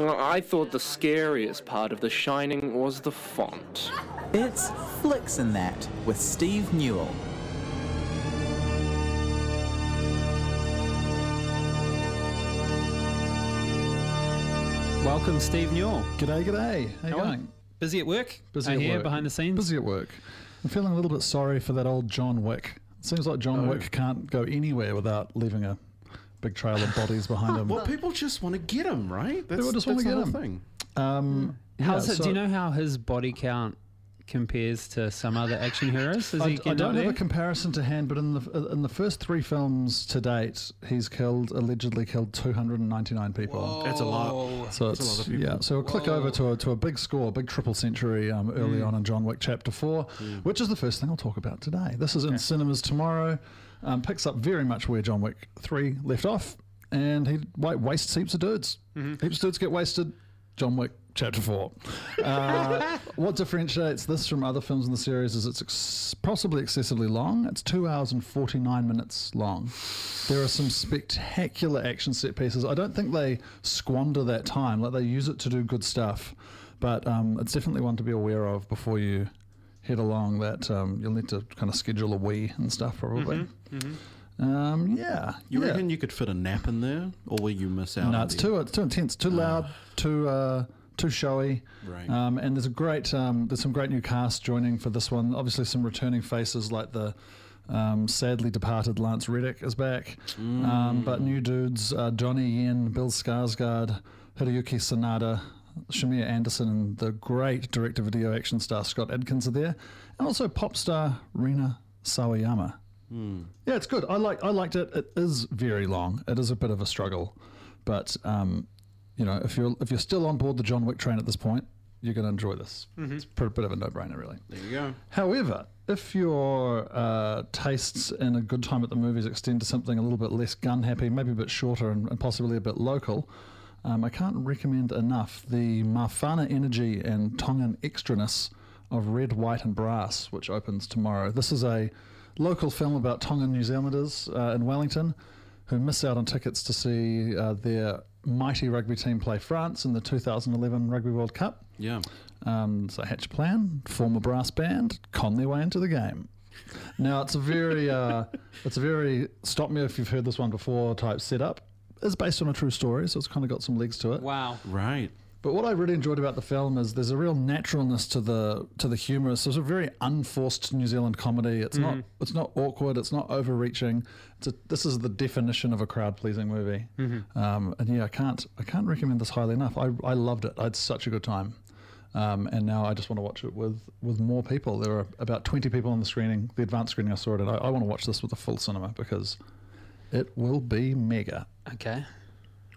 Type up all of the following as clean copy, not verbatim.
I thought the scariest part of The Shining was the font. It's Flicks 'n' That with Steve Newall. Welcome, Steve Newell. G'day, g'day. How are you going? Busy at work? Busy at work. Behind the scenes? Busy at work. I'm feeling a little bit sorry for that old John Wick. It seems like John Wick can't go anywhere without leaving a big trail of bodies behind him. Well, people just want to get him, right? People just want to get him. Do you know how his body count compares to some other action heroes? I don't have a comparison to hand, but in the first three films to date, he's allegedly killed 299 people. Whoa. That's a lot. So that's a lot of people. Yeah, so we'll click over to a big score, a big triple century early on in John Wick Chapter 4, which is the first thing I'll talk about today. This is in cinemas tomorrow. Picks up very much where John Wick 3 left off, and he wastes heaps of dudes. Mm-hmm. Heaps of dudes get wasted. John Wick Chapter 4. What differentiates this from other films in the series is it's possibly excessively long. It's 2 hours and 49 minutes long. There are some spectacular action set pieces. I don't think they squander that time. Like, they use it to do good stuff, but it's definitely one to be aware of before you head along, that you'll need to kind of schedule a wee and stuff probably. Mm-hmm, mm-hmm. You reckon you could fit a nap in there, or will you miss out? No, it's too intense, too loud, too showy. Right. And there's some great new cast joining for this one. Obviously, some returning faces like the sadly departed Lance Reddick is back, but new dudes: Johnny Yen, Bill Skarsgård, Hiroyuki Sanada, Shamir Anderson, and the great direct-to-video action star Scott Adkins are there, and also pop star Rina Sawayama. Yeah, it's good. I liked it. It is very long. It is a bit of a struggle, but if you're still on board the John Wick train at this point, you're going to enjoy this. Mm-hmm. It's a bit of a no-brainer, really. There you go. However, if your tastes in a good time at the movies extend to something a little bit less gun-happy, maybe a bit shorter and possibly a bit local, I can't recommend enough the Mafana energy and Tongan extraness of Red, White and Brass, which opens tomorrow. This is a local film about Tongan New Zealanders in Wellington who miss out on tickets to see their mighty rugby team play France in the 2011 Rugby World Cup. Yeah. So hatch a plan, form a brass band, con their way into the game. Now, it's a very stop me if you've heard this one before type setup. It's based on a true story, so it's kind of got some legs to it. Wow. Right. But what I really enjoyed about the film is there's a real naturalness to the humour. So it's a very unforced New Zealand comedy. It's not awkward. It's not overreaching. This is the definition of a crowd pleasing movie. Mm-hmm. I can't recommend this highly enough. I loved it. I had such a good time, and now I just want to watch it with more people. There were about 20 people on the advanced screening I saw it, and I want to watch this with a full cinema because it will be mega. Okay.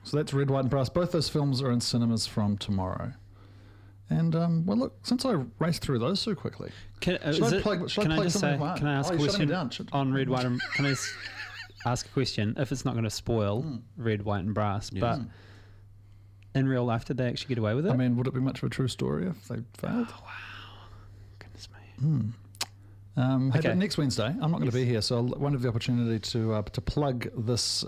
So that's Red, White and Brass. Both those films are in cinemas from tomorrow. And, look, since I raced through those so quickly... Can I ask a question? If it's not going to spoil Red, White and Brass, but in real life, did they actually get away with it? I mean, would it be much of a true story if they failed? Oh, wow. Goodness me. Okay. Hey, next Wednesday, I'm not going to be here, so I won't have the opportunity to plug this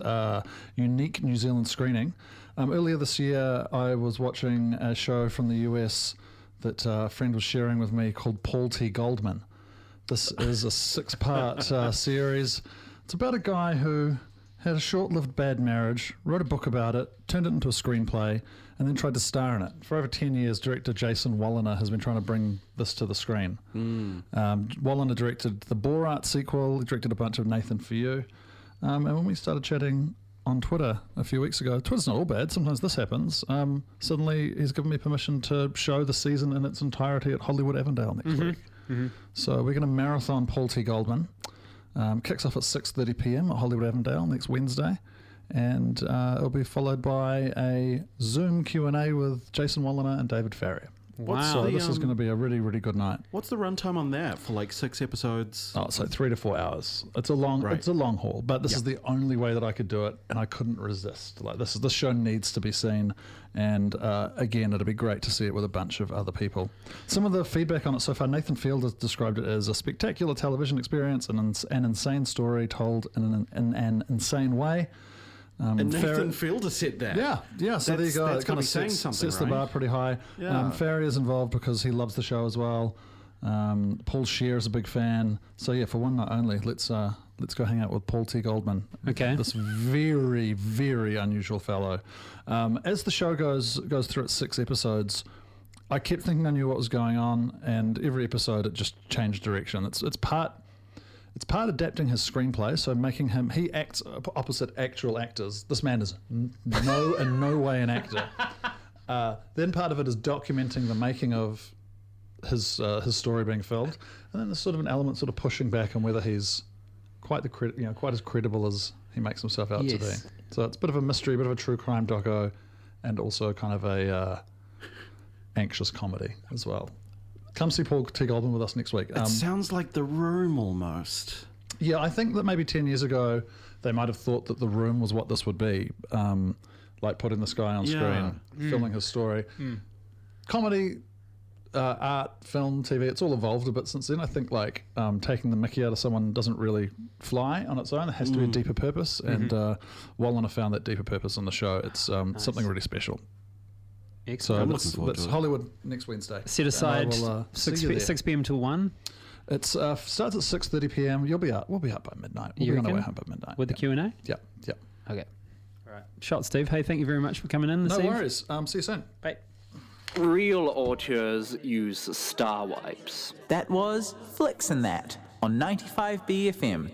unique New Zealand screening. Earlier this year, I was watching a show from the US that a friend was sharing with me called Paul T. Goldman. This is a six-part series. It's about a guy who had a short-lived bad marriage, wrote a book about it, turned it into a screenplay, and then tried to star in it. For over 10 years, director Jason Woliner has been trying to bring this to the screen. Woliner directed the Borat sequel, directed a bunch of Nathan for You. And when we started chatting on Twitter a few weeks ago, Twitter's not all bad, sometimes this happens, suddenly he's given me permission to show the season in its entirety at Hollywood Avondale next week. Mm-hmm. So we're going to marathon Paul T. Goldman. Kicks off at 6:30 p.m. at Hollywood Avondale next Wednesday, and it'll be followed by a Zoom Q&A with Jason Woliner and David Farrier. Wow. So this is going to be a really, really good night. What's the runtime on that for, like, 6 episodes? Oh, so 3 to 4 hours. It's a long haul, but this is the only way that I could do it, and I couldn't resist. Like, this show needs to be seen, and again, it'd be great to see it with a bunch of other people. Some of the feedback on it so far, Nathan Field has described it as a spectacular television experience and an insane story told in an insane way. And Nathan Fielder said that. Yeah. So there you go. It kind of sets the bar pretty high. Yeah. Farrier is involved because he loves the show as well. Paul Scheer is a big fan. So yeah, for one night only, let's go hang out with Paul T. Goldman. Okay. This very, very unusual fellow. As the show goes through its 6 episodes, I kept thinking I knew what was going on, and every episode it just changed direction. It's part adapting his screenplay, so making him... He acts opposite actual actors. This man is in no way an actor. Then part of it is documenting the making of his story being filmed, and then there's sort of an element sort of pushing back on whether he's quite as credible as he makes himself out to be. So it's a bit of a mystery, a bit of a true crime doco, and also kind of a anxious comedy as well. Come see Paul T. Goldman with us next week. It sounds like The Room almost. Yeah, I think that maybe 10 years ago they might have thought that The Room was what this would be, like putting this guy on screen, filming his story. Mm. Comedy, art, film, TV, it's all evolved a bit since then. I think like taking the mickey out of someone doesn't really fly on its own. It has to be a deeper purpose, and Woliner found that deeper purpose on the show. It's nice. Something really special. Excellent. So that's Hollywood next Wednesday. Set aside 6 p.m. till 1. It starts at 6:30 p.m. You'll be up. We'll be up by midnight. We'll be on our way home by midnight. With the Q&A? Yeah. Okay. All right. Shot, Steve. Hey, thank you very much for coming in this evening. No worries. See you soon. Bye. Real amateurs use star wipes. That was Flicks 'n' That on 95 BFM.